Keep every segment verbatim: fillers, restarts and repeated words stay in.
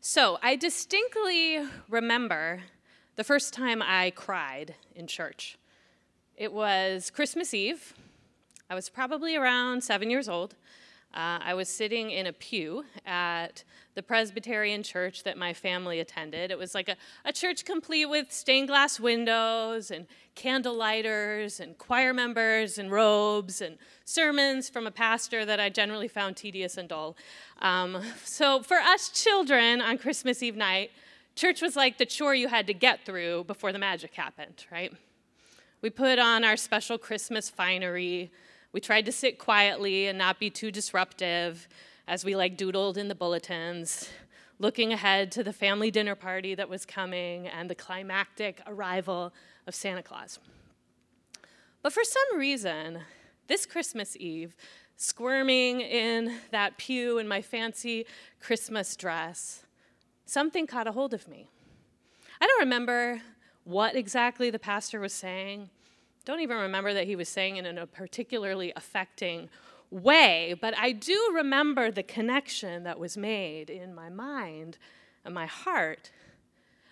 So I distinctly remember the first time I cried in church. It was Christmas Eve. I was probably around seven years old. Uh, I was sitting in a pew at the Presbyterian church that my family attended. It was like a, a church complete with stained glass windows and candle lighters and choir members and robes and sermons from a pastor that I generally found tedious and dull. Um, so for us children on Christmas Eve night, church was like the chore you had to get through before the magic happened, right? We put on our special Christmas finery. We tried to sit quietly and not be too disruptive as we like doodled in the bulletins, looking ahead to the family dinner party that was coming and the climactic arrival of Santa Claus. But for some reason, this Christmas Eve, squirming in that pew in my fancy Christmas dress, something caught a hold of me. I don't remember what exactly the pastor was saying. Don't even remember that he was saying it in a particularly affecting way, but I do remember the connection that was made in my mind and my heart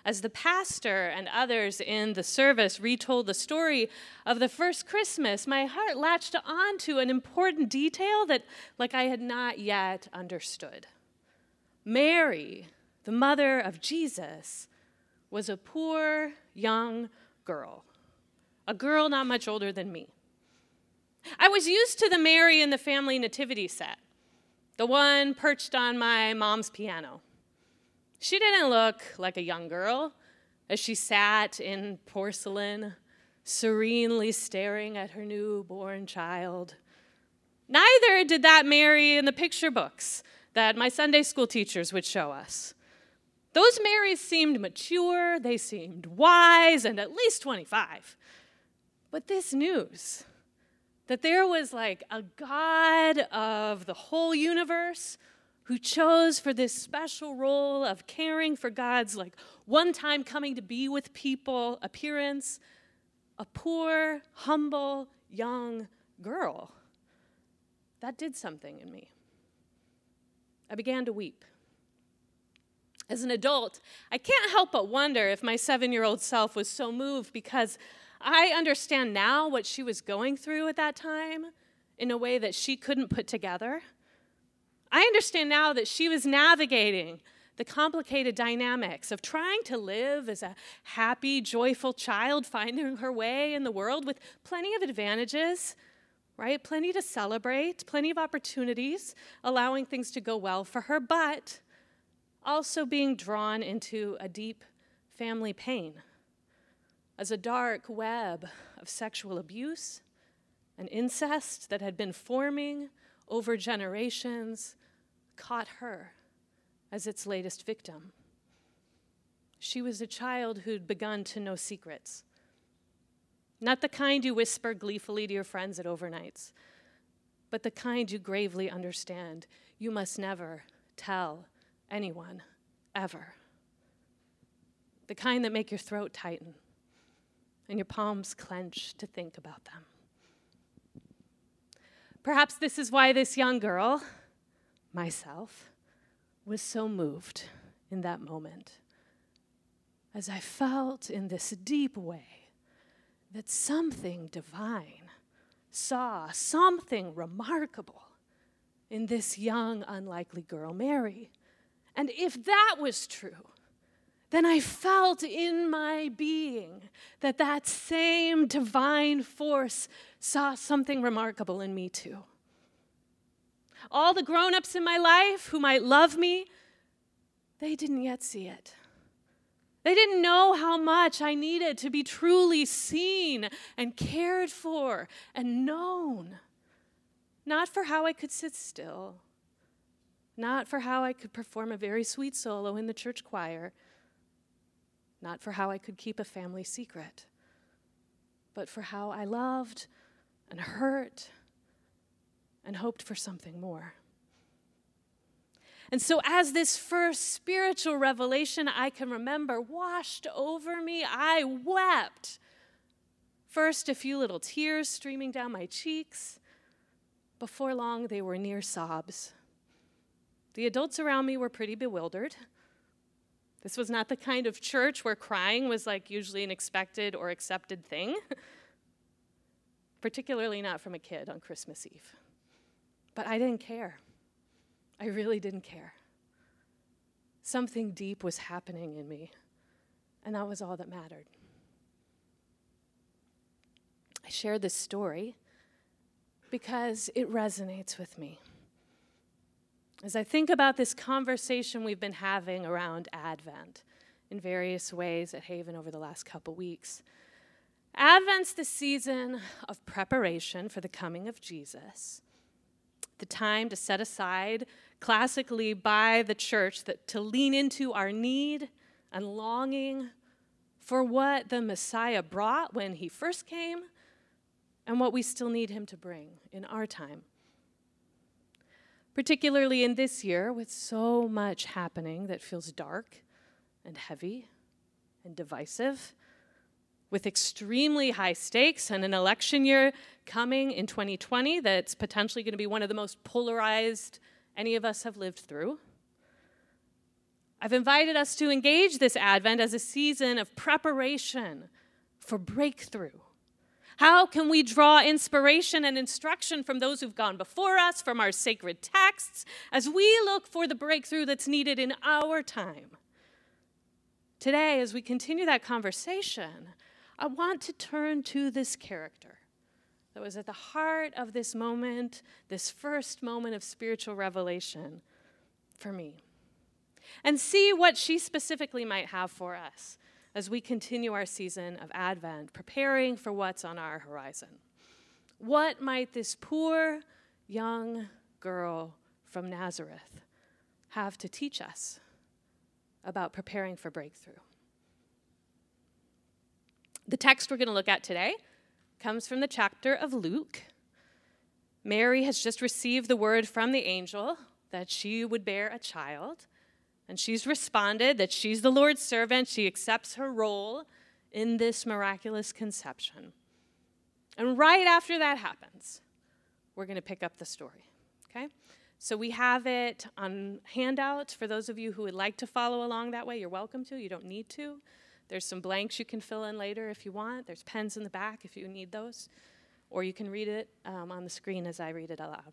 as the pastor and others in the service retold the story of the first Christmas. My heart latched on to an important detail that, like, I had not yet understood. Mary, the mother of Jesus, was a poor young girl. A girl not much older than me. I was used to the Mary in the family nativity set, the one perched on my mom's piano. She didn't look like a young girl as she sat in porcelain, serenely staring at her newborn child. Neither did that Mary in the picture books that my Sunday school teachers would show us. Those Marys seemed mature, they seemed wise, and at least twenty-five. But this news, that there was like a God of the whole universe who chose for this special role of caring for God's like one-time coming to be with people appearance, a poor, humble, young girl, that did something in me. I began to weep. As an adult, I can't help but wonder if my seven-year-old self was so moved because I understand now what she was going through at that time in a way that she couldn't put together. I understand now that she was navigating the complicated dynamics of trying to live as a happy, joyful child, finding her way in the world with plenty of advantages, right? Plenty to celebrate, plenty of opportunities, allowing things to go well for her, but also being drawn into a deep family pain, as a dark web of sexual abuse and incest that had been forming over generations caught her as its latest victim. She was a child who'd begun to know secrets. Not the kind you whisper gleefully to your friends at overnights, but the kind you gravely understand. You must never tell anyone, ever. The kind that make your throat tighten and your palms clench to think about them. Perhaps this is why this young girl, myself, was so moved in that moment, as I felt in this deep way that something divine saw something remarkable in this young, unlikely girl, Mary. And if that was true, then I felt in my being that that same divine force saw something remarkable in me too. All the grown-ups in my life who might love me, they didn't yet see it. They didn't know how much I needed to be truly seen and cared for and known. Not for how I could sit still, not for how I could perform a very sweet solo in the church choir, not for how I could keep a family secret, but for how I loved and hurt and hoped for something more. And so as this first spiritual revelation I can remember washed over me, I wept. First, a few little tears streaming down my cheeks. Before long, they were near sobs. The adults around me were pretty bewildered. This was not the kind of church where crying was like usually an expected or accepted thing, particularly not from a kid on Christmas Eve. But I didn't care. I really didn't care. Something deep was happening in me, and that was all that mattered. I share this story because it resonates with me. As I think about this conversation we've been having around Advent in various ways at Haven over the last couple weeks, Advent's the season of preparation for the coming of Jesus, the time to set aside, classically by the church, that to lean into our need and longing for what the Messiah brought when he first came and what we still need him to bring in our time. Particularly in this year, with so much happening that feels dark and heavy and divisive, with extremely high stakes and an election year coming in twenty twenty that's potentially going to be one of the most polarized any of us have lived through. I've invited us to engage this Advent as a season of preparation for breakthrough. How can we draw inspiration and instruction from those who've gone before us, from our sacred texts, as we look for the breakthrough that's needed in our time? Today, as we continue that conversation, I want to turn to this character that was at the heart of this moment, this first moment of spiritual revelation for me, and see what she specifically might have for us as we continue our season of Advent, preparing for what's on our horizon. What might this poor young girl from Nazareth have to teach us about preparing for breakthrough? The text we're going to look at today comes from the chapter of Luke. Mary has just received the word from the angel that she would bear a child, and she's responded that she's the Lord's servant. She accepts her role in this miraculous conception. And right after that happens, we're going to pick up the story, okay? So we have it on handouts for those of you who would like to follow along that way. You're welcome to. You don't need to. There's some blanks you can fill in later if you want. There's pens in the back if you need those. Or you can read it um, on the screen as I read it aloud.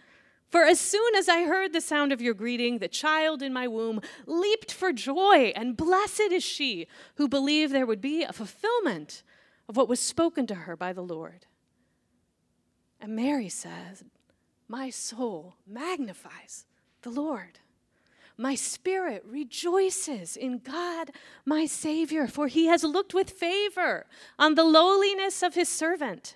For as soon as I heard the sound of your greeting, the child in my womb leaped for joy, and blessed is she who believed there would be a fulfillment of what was spoken to her by the Lord." And Mary says, "My soul magnifies the Lord. My spirit rejoices in God, my Savior, for he has looked with favor on the lowliness of his servant.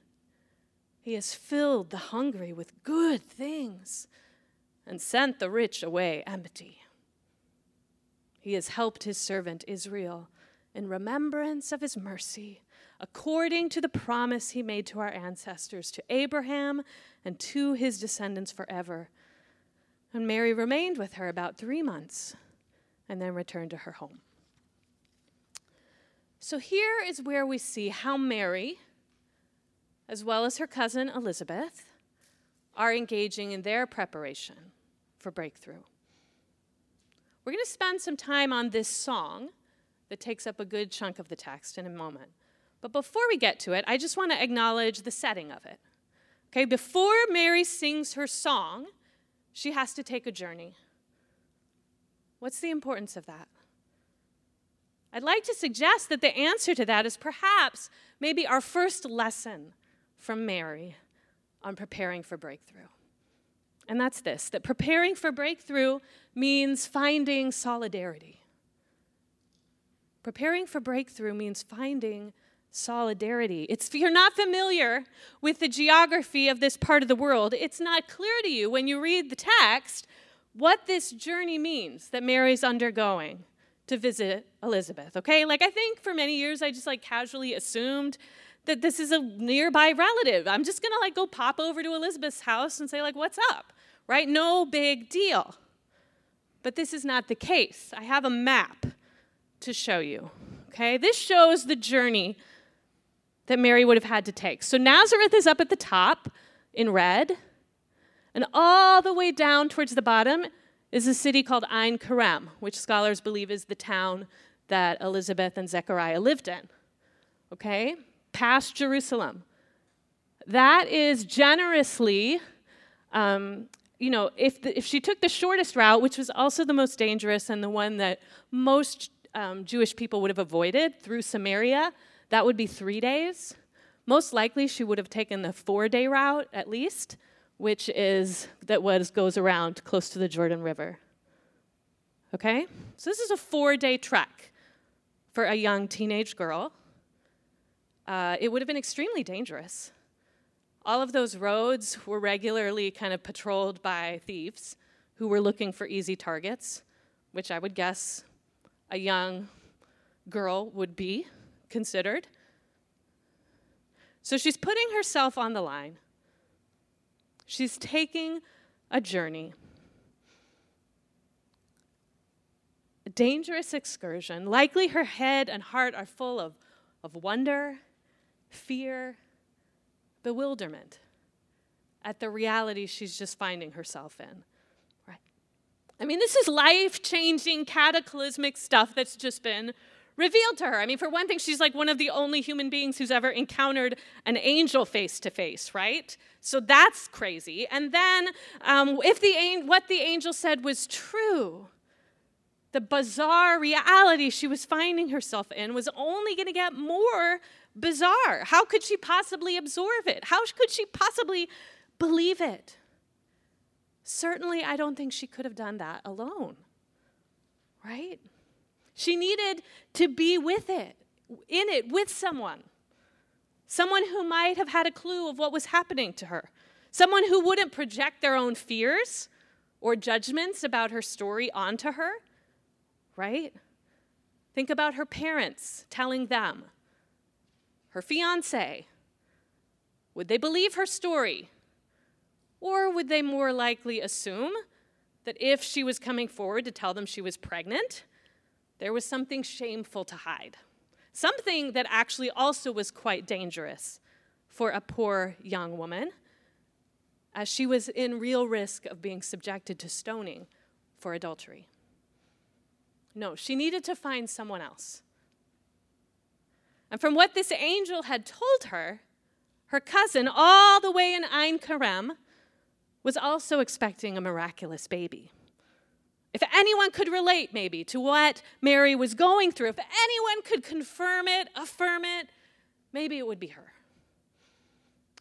He has filled the hungry with good things and sent the rich away empty. He has helped his servant Israel in remembrance of his mercy, according to the promise he made to our ancestors, to Abraham and to his descendants forever." And Mary remained with her about three months and then returned to her home. So here is where we see how Mary, as well as her cousin Elizabeth, are engaging in their preparation for breakthrough. We're going to spend some time on this song that takes up a good chunk of the text in a moment. But before we get to it, I just want to acknowledge the setting of it. Okay, before Mary sings her song, she has to take a journey. What's the importance of that? I'd like to suggest that the answer to that is perhaps maybe our first lesson from Mary on preparing for breakthrough. And that's this, that preparing for breakthrough means finding solidarity. Preparing for breakthrough means finding solidarity. It's, if you're not familiar with the geography of this part of the world, it's not clear to you when you read the text what this journey means that Mary's undergoing to visit Elizabeth, okay? Like, I think for many years I just, like, casually assumed that this is a nearby relative. I'm just gonna, like, go pop over to Elizabeth's house and say, like, what's up, right? No big deal. But this is not the case. I have a map to show you, okay? This shows the journey that Mary would have had to take. So Nazareth is up at the top in red, and all the way down towards the bottom is a city called Ein Kerem, which scholars believe is the town that Elizabeth and Zechariah lived in, okay? Past Jerusalem. That is generously, um, you know, if the, if she took the shortest route, which was also the most dangerous and the one that most um, Jewish people would have avoided through Samaria, that would be three days. Most likely she would have taken the four-day route at least, which is that what goes around close to the Jordan River. Okay? So this is a four-day trek for a young teenage girl. Uh, it would have been extremely dangerous. All of those roads were regularly kind of patrolled by thieves who were looking for easy targets, which I would guess a young girl would be considered. So she's putting herself on the line. She's taking a journey. A dangerous excursion. Likely her head and heart are full of, of wonder, fear, bewilderment at the reality she's just finding herself in. Right? I mean, this is life-changing, cataclysmic stuff that's just been revealed to her. I mean, for one thing, she's like one of the only human beings who's ever encountered an angel face-to-face, right? So that's crazy. And then um, if the what the angel said was true, the bizarre reality she was finding herself in was only going to get more bizarre. How could she possibly absorb it? How could she possibly believe it? Certainly, I don't think she could have done that alone, right? She needed to be with it, in it, with someone. Someone who might have had a clue of what was happening to her. Someone who wouldn't project their own fears or judgments about her story onto her, right? Think about her parents telling them. Her fiancé, would they believe her story? Or would they more likely assume that if she was coming forward to tell them she was pregnant, there was something shameful to hide? Something that actually also was quite dangerous for a poor young woman, as she was in real risk of being subjected to stoning for adultery. No, she needed to find someone else. And from what this angel had told her, her cousin, all the way in Ein Kerem, was also expecting a miraculous baby. If anyone could relate, maybe, to what Mary was going through, if anyone could confirm it, affirm it, maybe it would be her.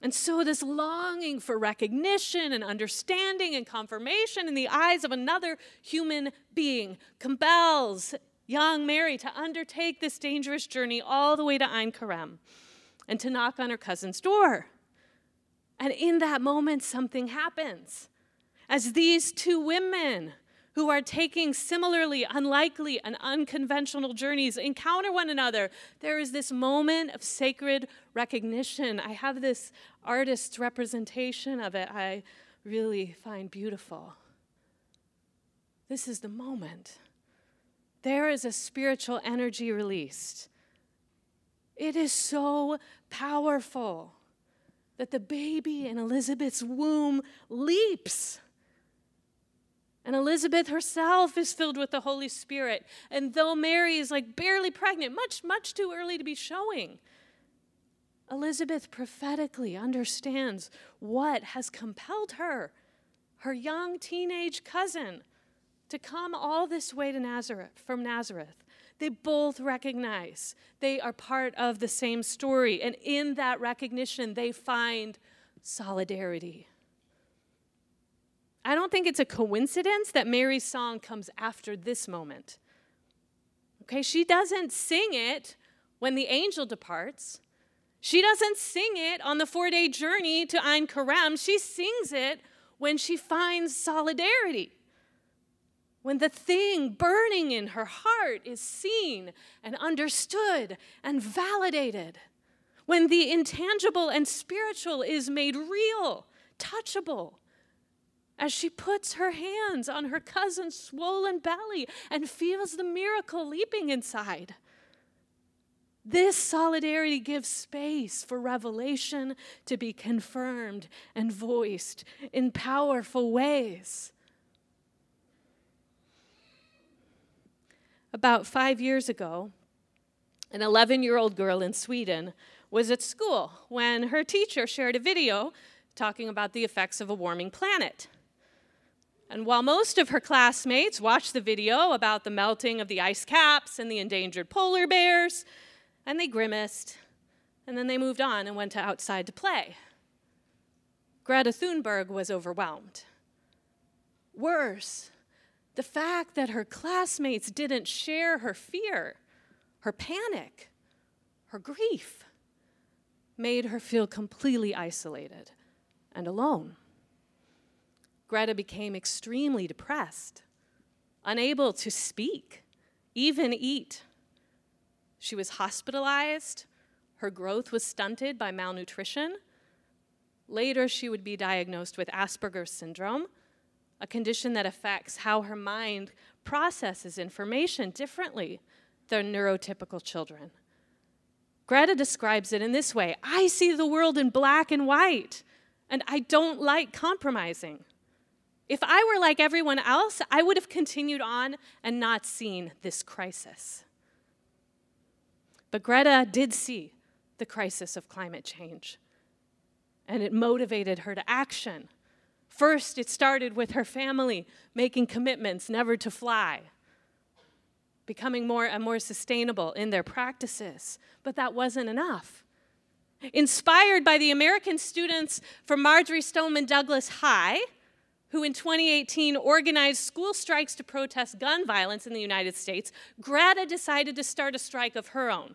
And so this longing for recognition and understanding and confirmation in the eyes of another human being compels young Mary to undertake this dangerous journey all the way to Ein Kerem and to knock on her cousin's door. And in that moment, something happens. As these two women who are taking similarly unlikely and unconventional journeys encounter one another, there is this moment of sacred recognition. I have this artist's representation of it I really find beautiful. This is the moment. There is a spiritual energy released. It is so powerful that the baby in Elizabeth's womb leaps. And Elizabeth herself is filled with the Holy Spirit. And though Mary is like barely pregnant, much, much too early to be showing, Elizabeth prophetically understands what has compelled her, her young teenage cousin, to come all this way to Nazareth, from Nazareth. They both recognize they are part of the same story, and in that recognition, they find solidarity. I don't think it's a coincidence that Mary's song comes after this moment. Okay, she doesn't sing it when the angel departs. She doesn't sing it on the four-day journey to Ein Karam. She sings it when she finds solidarity, when the thing burning in her heart is seen and understood and validated, when the intangible and spiritual is made real, touchable, as she puts her hands on her cousin's swollen belly and feels the miracle leaping inside. This solidarity gives space for revelation to be confirmed and voiced in powerful ways. About five years ago, an eleven-year-old girl in Sweden was at school when her teacher shared a video talking about the effects of a warming planet. And while most of her classmates watched the video about the melting of the ice caps and the endangered polar bears, and they grimaced, and then they moved on and went outside to play, Greta Thunberg was overwhelmed. Worse, the fact that her classmates didn't share her fear, her panic, her grief, made her feel completely isolated and alone. Greta became extremely depressed, unable to speak, even eat. She was hospitalized. Her growth was stunted by malnutrition. Later, she would be diagnosed with Asperger's syndrome, a condition that affects how her mind processes information differently than neurotypical children. Greta describes it in this way: I see the world in black and white, and I don't like compromising. If I were like everyone else, I would have continued on and not seen this crisis. But Greta did see the crisis of climate change, and it motivated her to action. First, it started with her family making commitments never to fly, becoming more and more sustainable in their practices. But that wasn't enough. Inspired by the American students from Marjorie Stoneman Douglas High, who in twenty eighteen organized school strikes to protest gun violence in the United States, Greta decided to start a strike of her own.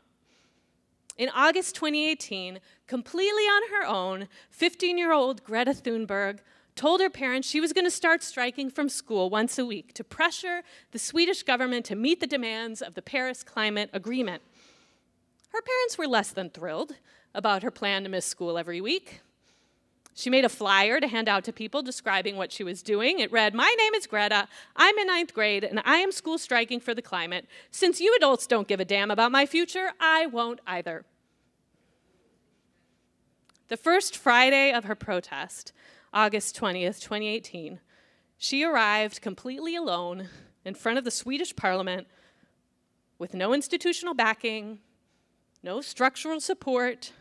In August twenty eighteen, completely on her own, fifteen-year-old Greta Thunberg told her parents she was going to start striking from school once a week to pressure the Swedish government to meet the demands of the Paris Climate Agreement. Her parents were less than thrilled about her plan to miss school every week. She made a flyer to hand out to people describing what she was doing. It read, "My name is Greta, I'm in ninth grade, and I am school striking for the climate. Since you adults don't give a damn about my future, I won't either." The first Friday of her protest, August twentieth, twenty eighteen, she arrived completely alone in front of the Swedish Parliament with no institutional backing, no structural support,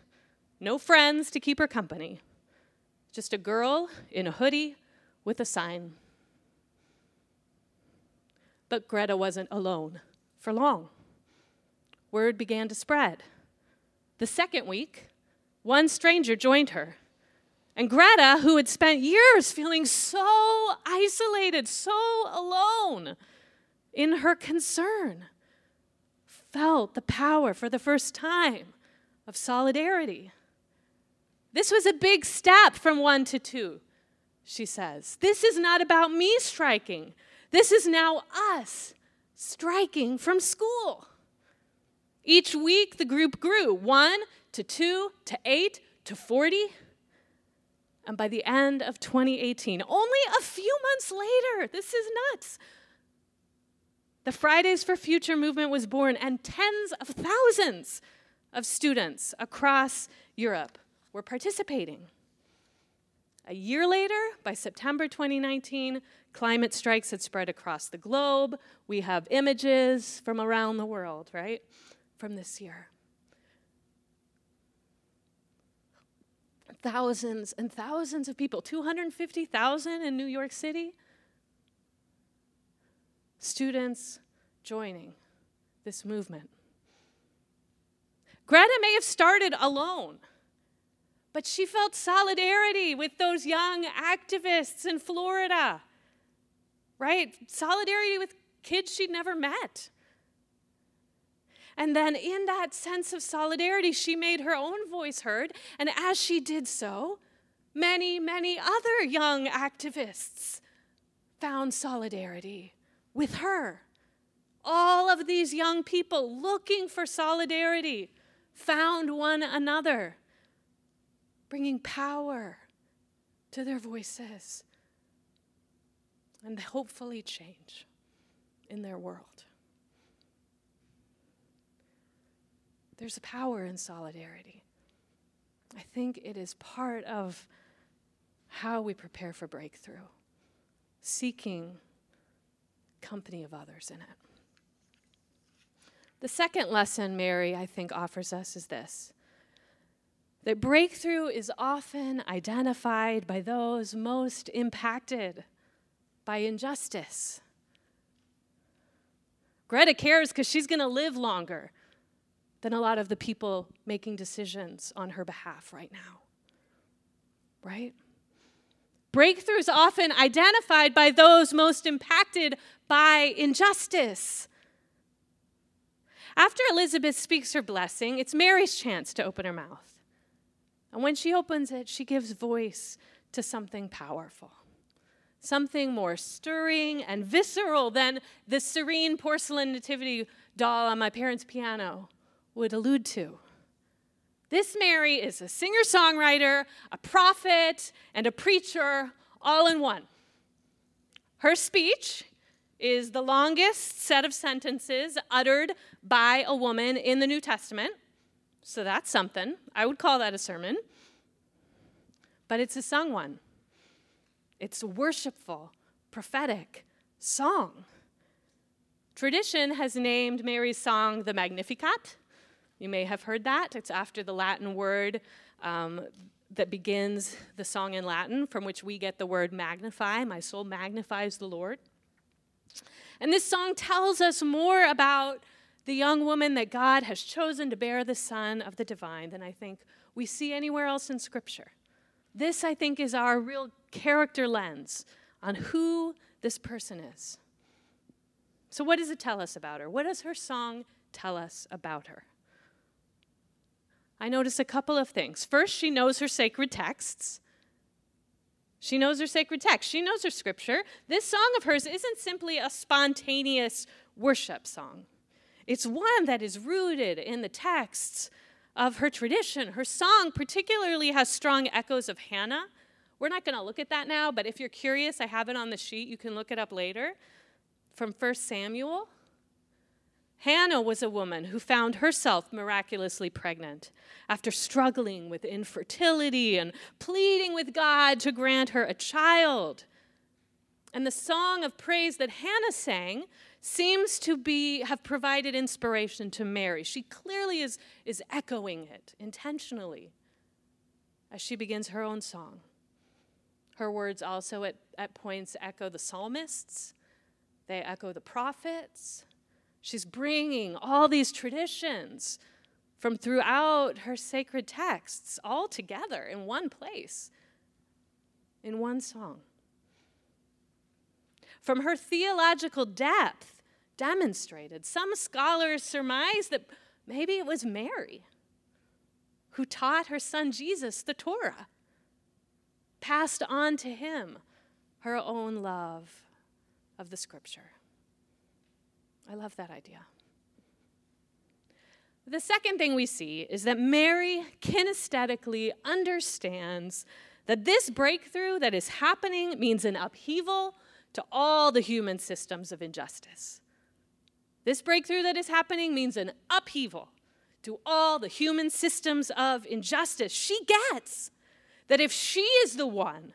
no friends to keep her company. Just a girl in a hoodie with a sign. But Greta wasn't alone for long. Word began to spread. The second week, one stranger joined her. And Greta, who had spent years feeling so isolated, so alone in her concern, felt the power for the first time of solidarity. "This was a big step from one to two," she says. "This is not about me striking. This is now us striking from school." Each week, the group grew, one to two to eight to forty. And by the end of twenty eighteen, only a few months later, this is nuts, the Fridays for Future movement was born, and tens of thousands of students across Europe were participating. A year later, by September twenty nineteen, climate strikes had spread across the globe. We have images from around the world, right, from this year. Thousands and thousands of people, two hundred fifty thousand in New York City, students joining this movement. Greta may have started alone, but she felt solidarity with those young activists in Florida, right? Solidarity with kids she'd never met. And then in that sense of solidarity, she made her own voice heard, and as she did so, many, many other young activists found solidarity with her. All of these young people looking for solidarity found one another, bringing power to their voices and hopefully change in their world. There's a power in solidarity. I think it is part of how we prepare for breakthrough, seeking company of others in it. The second lesson Mary, I think, offers us is this, that breakthrough is often identified by those most impacted by injustice. Greta cares because she's going to live longer than a lot of the people making decisions on her behalf right now, right? Breakthrough is often identified by those most impacted by injustice. After Elizabeth speaks her blessing, it's Mary's chance to open her mouth. And when she opens it, she gives voice to something powerful, something more stirring and visceral than the serene porcelain nativity doll on my parents' piano would allude to. This Mary is a singer-songwriter, a prophet, and a preacher all in one. Her speech is the longest set of sentences uttered by a woman in the New Testament. So that's something. I would call that a sermon. But it's a sung one. It's a worshipful, prophetic song. Tradition has named Mary's song the Magnificat. You may have heard that. It's after the Latin word um, that begins the song in Latin, from which we get the word magnify. My soul magnifies the Lord. And this song tells us more about the young woman that God has chosen to bear the Son of the Divine than I think we see anywhere else in Scripture. This, I think, is our real character lens on who this person is. So what does it tell us about her? What does her song tell us about her? I notice a couple of things. First, she knows her sacred texts. She knows her sacred text. She knows her scripture. This song of hers isn't simply a spontaneous worship song. It's one that is rooted in the texts of her tradition. Her song particularly has strong echoes of Hannah. We're not going to look at that now, but if you're curious, I have it on the sheet. You can look it up later. From First Samuel. Hannah was a woman who found herself miraculously pregnant after struggling with infertility and pleading with God to grant her a child. And the song of praise that Hannah sang seems to be have provided inspiration to Mary. She clearly is, is echoing it intentionally as she begins her own song. Her words also at, at points echo the psalmists. They echo the prophets. She's bringing all these traditions from throughout her sacred texts all together in one place, in one song. From her theological depth demonstrated, some scholars surmise that maybe it was Mary who taught her son Jesus the Torah, passed on to him her own love of the scripture. I love that idea. The second thing we see is that Mary kinesthetically understands that this breakthrough that is happening means an upheaval to all the human systems of injustice. This breakthrough that is happening means an upheaval to all the human systems of injustice. She gets that if she is the one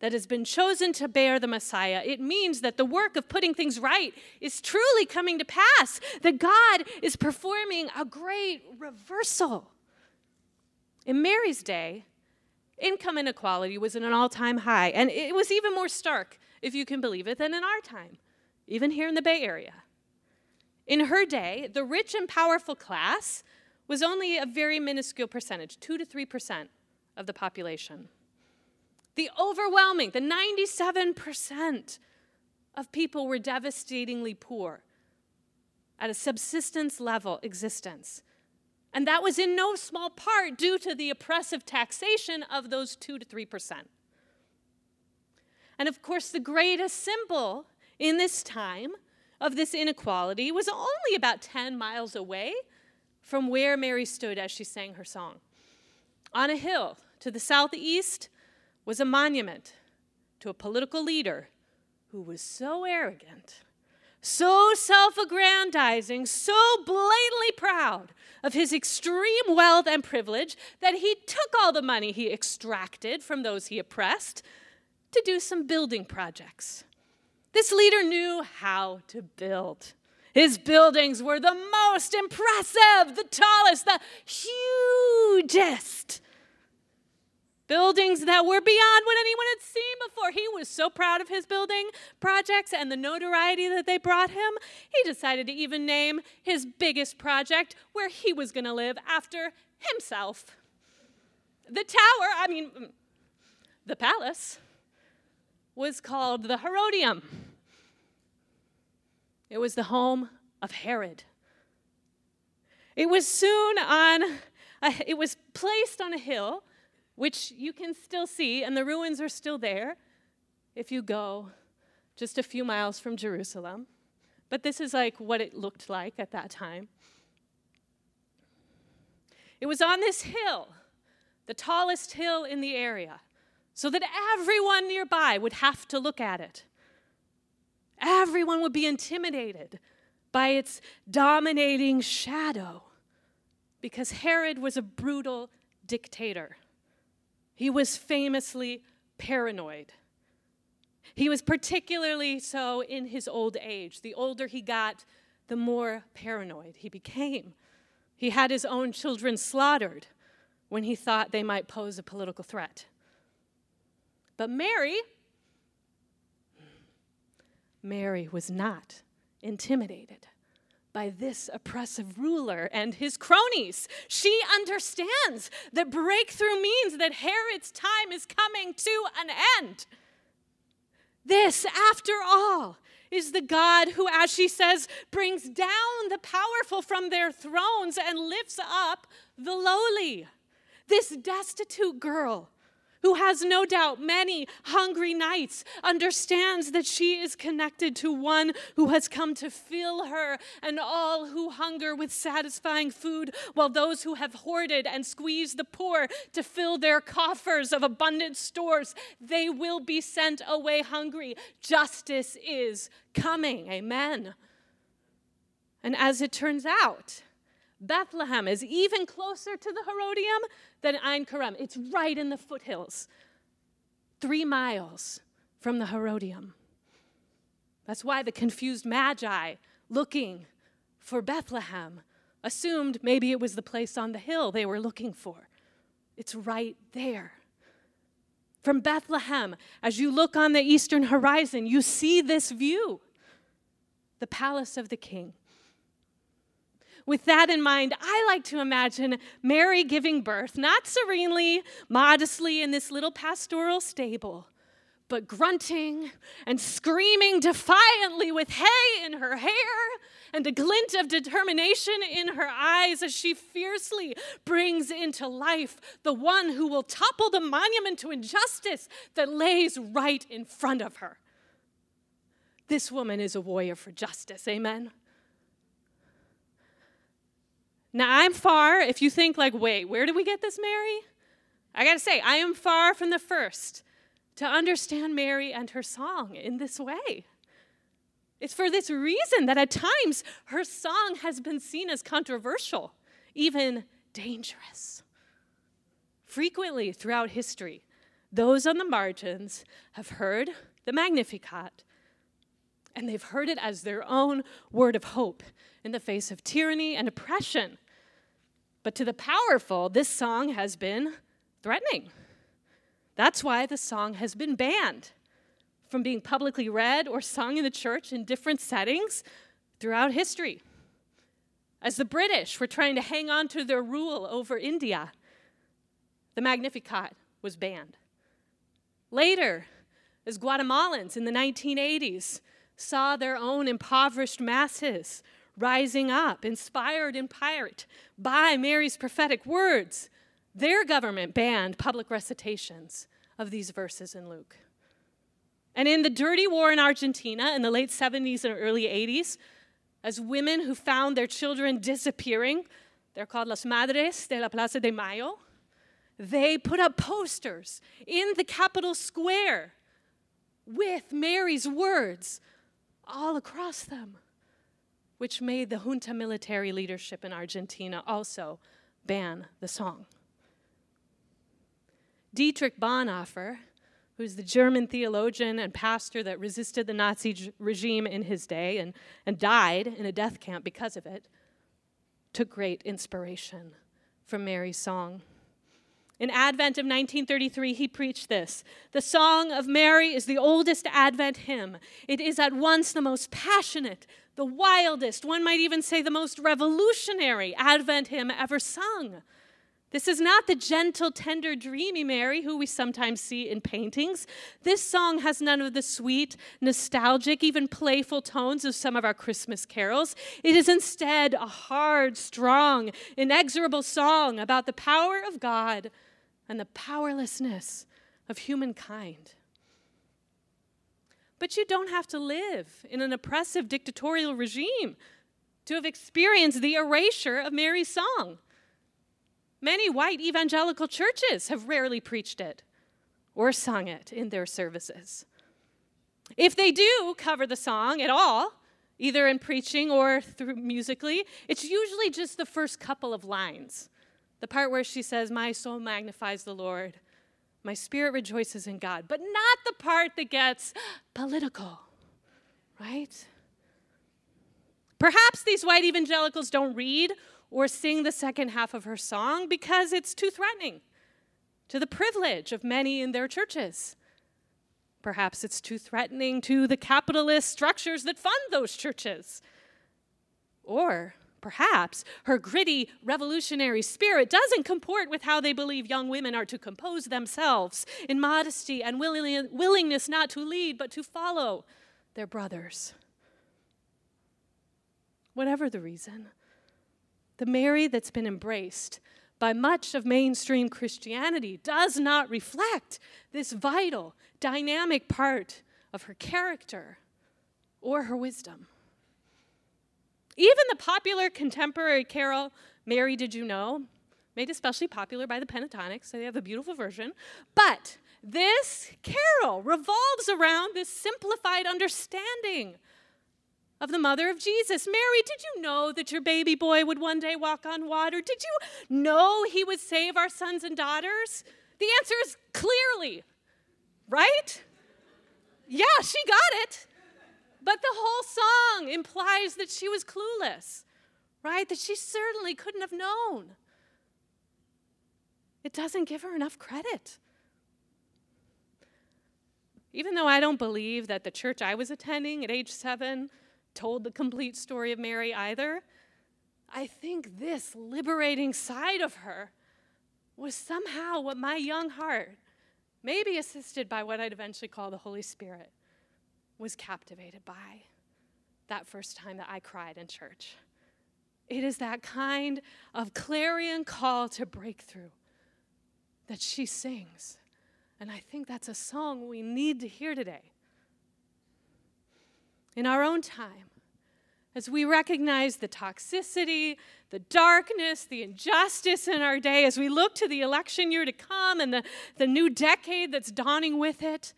that has been chosen to bear the Messiah, it means that the work of putting things right is truly coming to pass, that God is performing a great reversal. In Mary's day, income inequality was at an all-time high, and it was even more stark, if you can believe it, than in our time, even here in the Bay Area. In her day, the rich and powerful class was only a very minuscule percentage, two to three percent of the population. The overwhelming, the ninety-seven percent of people were devastatingly poor at a subsistence level existence. And that was in no small part due to the oppressive taxation of those two to three percent. And of course, the greatest symbol in this time of this inequality was only about ten miles away from where Mary stood as she sang her song. On a hill to the southeast was a monument to a political leader who was so arrogant, so self-aggrandizing, so blatantly proud of his extreme wealth and privilege that he took all the money he extracted from those he oppressed to do some building projects. This leader knew how to build. His buildings were the most impressive, the tallest, the hugest. Buildings that were beyond what anyone had seen before. He was so proud of his building projects and the notoriety that they brought him, he decided to even name his biggest project where he was going to live after himself. The tower, I mean, the palace, was called the Herodium. It was the home of Herod. It was soon on, a, it was placed on a hill which you can still see, and the ruins are still there if you go just a few miles from Jerusalem. But this is like what it looked like at that time. It was on this hill, the tallest hill in the area, so that everyone nearby would have to look at it. Everyone would be intimidated by its dominating shadow because Herod was a brutal dictator. He was famously paranoid. He was particularly so in his old age. The older he got, the more paranoid he became. He had his own children slaughtered when he thought they might pose a political threat. But Mary, Mary was not intimidated by this oppressive ruler and his cronies. She understands that breakthrough means that Herod's time is coming to an end. This, after all, is the God who, as she says, brings down the powerful from their thrones and lifts up the lowly. This destitute girl, who has no doubt many hungry nights, understands that she is connected to one who has come to fill her and all who hunger with satisfying food, while those who have hoarded and squeezed the poor to fill their coffers of abundant stores, they will be sent away hungry. Justice is coming. Amen. And as it turns out, Bethlehem is even closer to the Herodium than Ein Kerem. It's right in the foothills, three miles from the Herodium. That's why the confused magi looking for Bethlehem assumed maybe it was the place on the hill they were looking for. It's right there. From Bethlehem, as you look on the eastern horizon, you see this view, the palace of the king. With that in mind, I like to imagine Mary giving birth, not serenely, modestly in this little pastoral stable, but grunting and screaming defiantly with hay in her hair and a glint of determination in her eyes as she fiercely brings into life the one who will topple the monument to injustice that lays right in front of her. This woman is a warrior for justice, amen? Now, I'm far, if you think like, wait, where did we get this Mary? I gotta say, I am far from the first to understand Mary and her song in this way. It's for this reason that at times her song has been seen as controversial, even dangerous. Frequently throughout history, those on the margins have heard the Magnificat, and they've heard it as their own word of hope in the face of tyranny and oppression. But to the powerful, this song has been threatening. That's why the song has been banned from being publicly read or sung in the church in different settings throughout history. as the British were trying to hang on to their rule over India, the Magnificat was banned. Later, as Guatemalans in the nineteen eighties saw their own impoverished masses rising up, inspired and pirate by Mary's prophetic words, their government banned public recitations of these verses in Luke. And in the dirty war in Argentina in the late seventies and early eighties, as women who found their children disappearing, they're called Las Madres de la Plaza de Mayo, they put up posters in the Capitol Square with Mary's words all across them, which made the junta military leadership in Argentina also ban the song. Dietrich Bonhoeffer, who's the German theologian and pastor that resisted the Nazi j- regime in his day and, and died in a death camp because of it, took great inspiration from Mary's song. In Advent of nineteen thirty-three, he preached this: "The Song of Mary is the oldest Advent hymn. It is at once the most passionate, the wildest, one might even say the most revolutionary Advent hymn ever sung. This is not the gentle, tender, dreamy Mary who we sometimes see in paintings. This song has none of the sweet, nostalgic, even playful tones of some of our Christmas carols. It is instead a hard, strong, inexorable song about the power of God and the powerlessness of humankind." But you don't have to live in an oppressive dictatorial regime to have experienced the erasure of Mary's song. Many white evangelical churches have rarely preached it or sung it in their services. If they do cover the song at all, either in preaching or through musically, it's usually just the first couple of lines, the part where she says, "My soul magnifies the Lord, my spirit rejoices in God," but not the part that gets political, right? Perhaps these white evangelicals don't read or sing the second half of her song because it's too threatening to the privilege of many in their churches. Perhaps it's too threatening to the capitalist structures that fund those churches. Or perhaps her gritty revolutionary spirit doesn't comport with how they believe young women are to compose themselves in modesty and willi- willingness not to lead but to follow their brothers. Whatever the reason, the Mary that's been embraced by much of mainstream Christianity does not reflect this vital, dynamic part of her character or her wisdom. Even the popular contemporary carol, Mary Did You Know, made especially popular by the Pentatonix, so they have a beautiful version, but this carol revolves around this simplified understanding of the mother of Jesus. Mary, did you know that your baby boy would one day walk on water? Did you know he would save our sons and daughters? The answer is clearly, right? Yeah, she got it. But the whole song implies that she was clueless, right? That she certainly couldn't have known. It doesn't give her enough credit. Even though I don't believe that the church I was attending at age seven told the complete story of Mary either, I think this liberating side of her was somehow what my young heart, maybe assisted by what I'd eventually call the Holy Spirit, was captivated by that first time that I cried in church. It is that kind of clarion call to breakthrough that she sings. And I think that's a song we need to hear today. In our own time, as we recognize the toxicity, the darkness, the injustice in our day, as we look to the election year to come and the, the new decade that's dawning with it,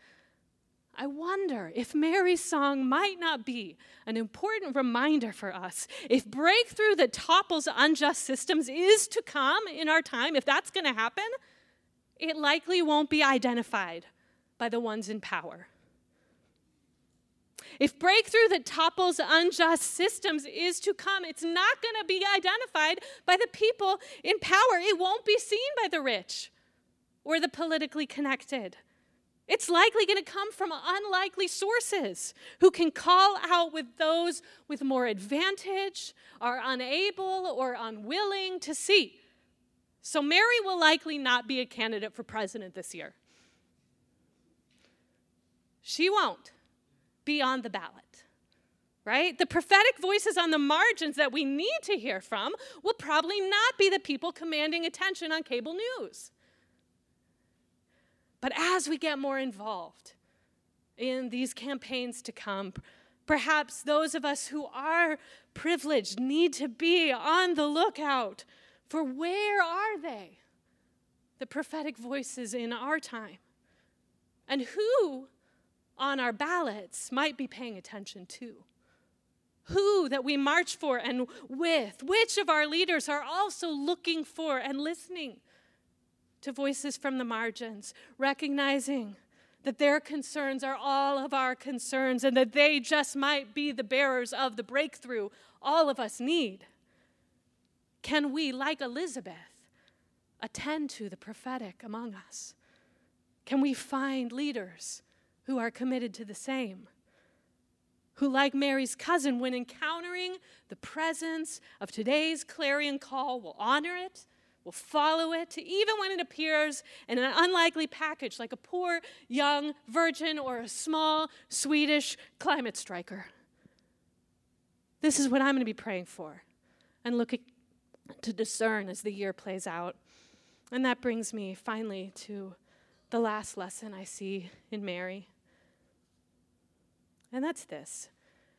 I wonder if Mary's song might not be an important reminder for us. If breakthrough that topples unjust systems is to come in our time, if that's going to happen, it likely won't be identified by the ones in power. If breakthrough that topples unjust systems is to come, it's not going to be identified by the people in power. It won't be seen by the rich or the politically connected. It's likely going to come from unlikely sources who can call out with those with more advantage, are unable or unwilling to see. So Mary will likely not be a candidate for president this year. She won't be on the ballot, right? The prophetic voices on the margins that we need to hear from will probably not be the people commanding attention on cable news. But as we get more involved in these campaigns to come, perhaps those of us who are privileged need to be on the lookout for where are they, the prophetic voices in our time, and who on our ballots might be paying attention to. Who that we march for and with, which of our leaders are also looking for and listening to voices from the margins, recognizing that their concerns are all of our concerns and that they just might be the bearers of the breakthrough all of us need. Can we, like Elizabeth, attend to the prophetic among us? Can we find leaders who are committed to the same, who, like Mary's cousin, when encountering the presence of today's clarion call, will honor it, will follow it, even when it appears in an unlikely package, like a poor young virgin or a small Swedish climate striker. This is what I'm going to be praying for and looking to discern as the year plays out. And that brings me finally to the last lesson I see in Mary. And that's this.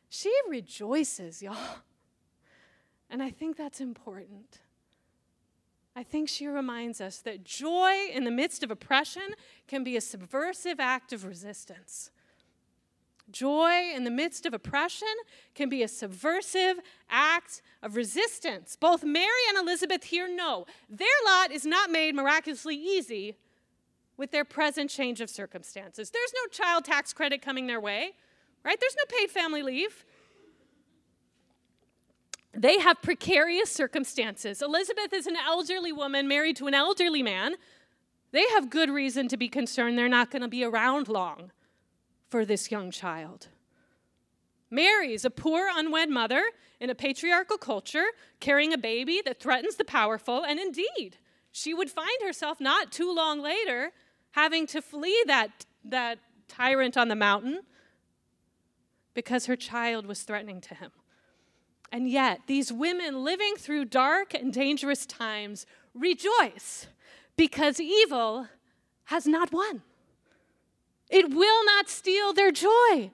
She rejoices, y'all. And I think that's important. I think she reminds us that joy in the midst of oppression can be a subversive act of resistance. Joy in the midst of oppression can be a subversive act of resistance. Both Mary and Elizabeth here know their lot is not made miraculously easy with their present change of circumstances. There's no child tax credit coming their way, right? There's no paid family leave. They have precarious circumstances. Elizabeth is an elderly woman married to an elderly man. They have good reason to be concerned they're not going to be around long for this young child. Mary is a poor, unwed mother in a patriarchal culture, carrying a baby that threatens the powerful, and indeed, she would find herself not too long later having to flee that, that tyrant on the mountain because her child was threatening to him. And yet, these women living through dark and dangerous times rejoice because evil has not won. It will not steal their joy.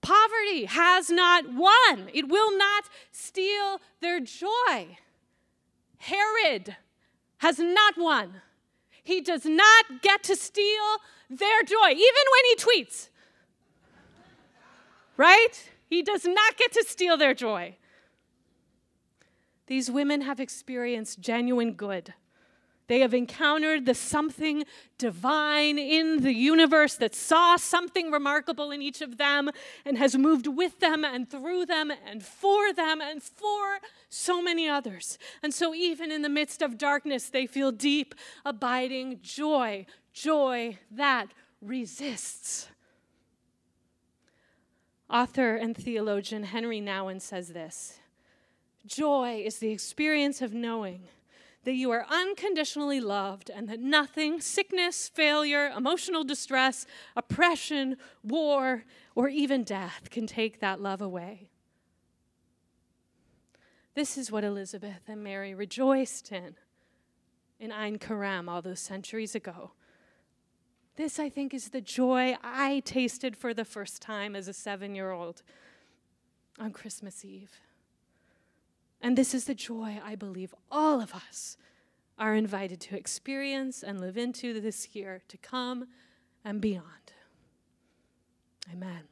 Poverty has not won. It will not steal their joy. Herod has not won. He does not get to steal their joy, even when he tweets, right? He does not get to steal their joy. These women have experienced genuine good. They have encountered the something divine in the universe that saw something remarkable in each of them and has moved with them and through them and for them and for so many others. And so even in the midst of darkness, they feel deep, abiding joy, joy that resists. Author and theologian Henry Nouwen says this: joy is the experience of knowing that you are unconditionally loved and that nothing, sickness, failure, emotional distress, oppression, war, or even death can take that love away. This is what Elizabeth and Mary rejoiced in in Ein Karam all those centuries ago. This, I think, is the joy I tasted for the first time as a seven-year-old on Christmas Eve. And this is the joy I believe all of us are invited to experience and live into this year to come and beyond. Amen.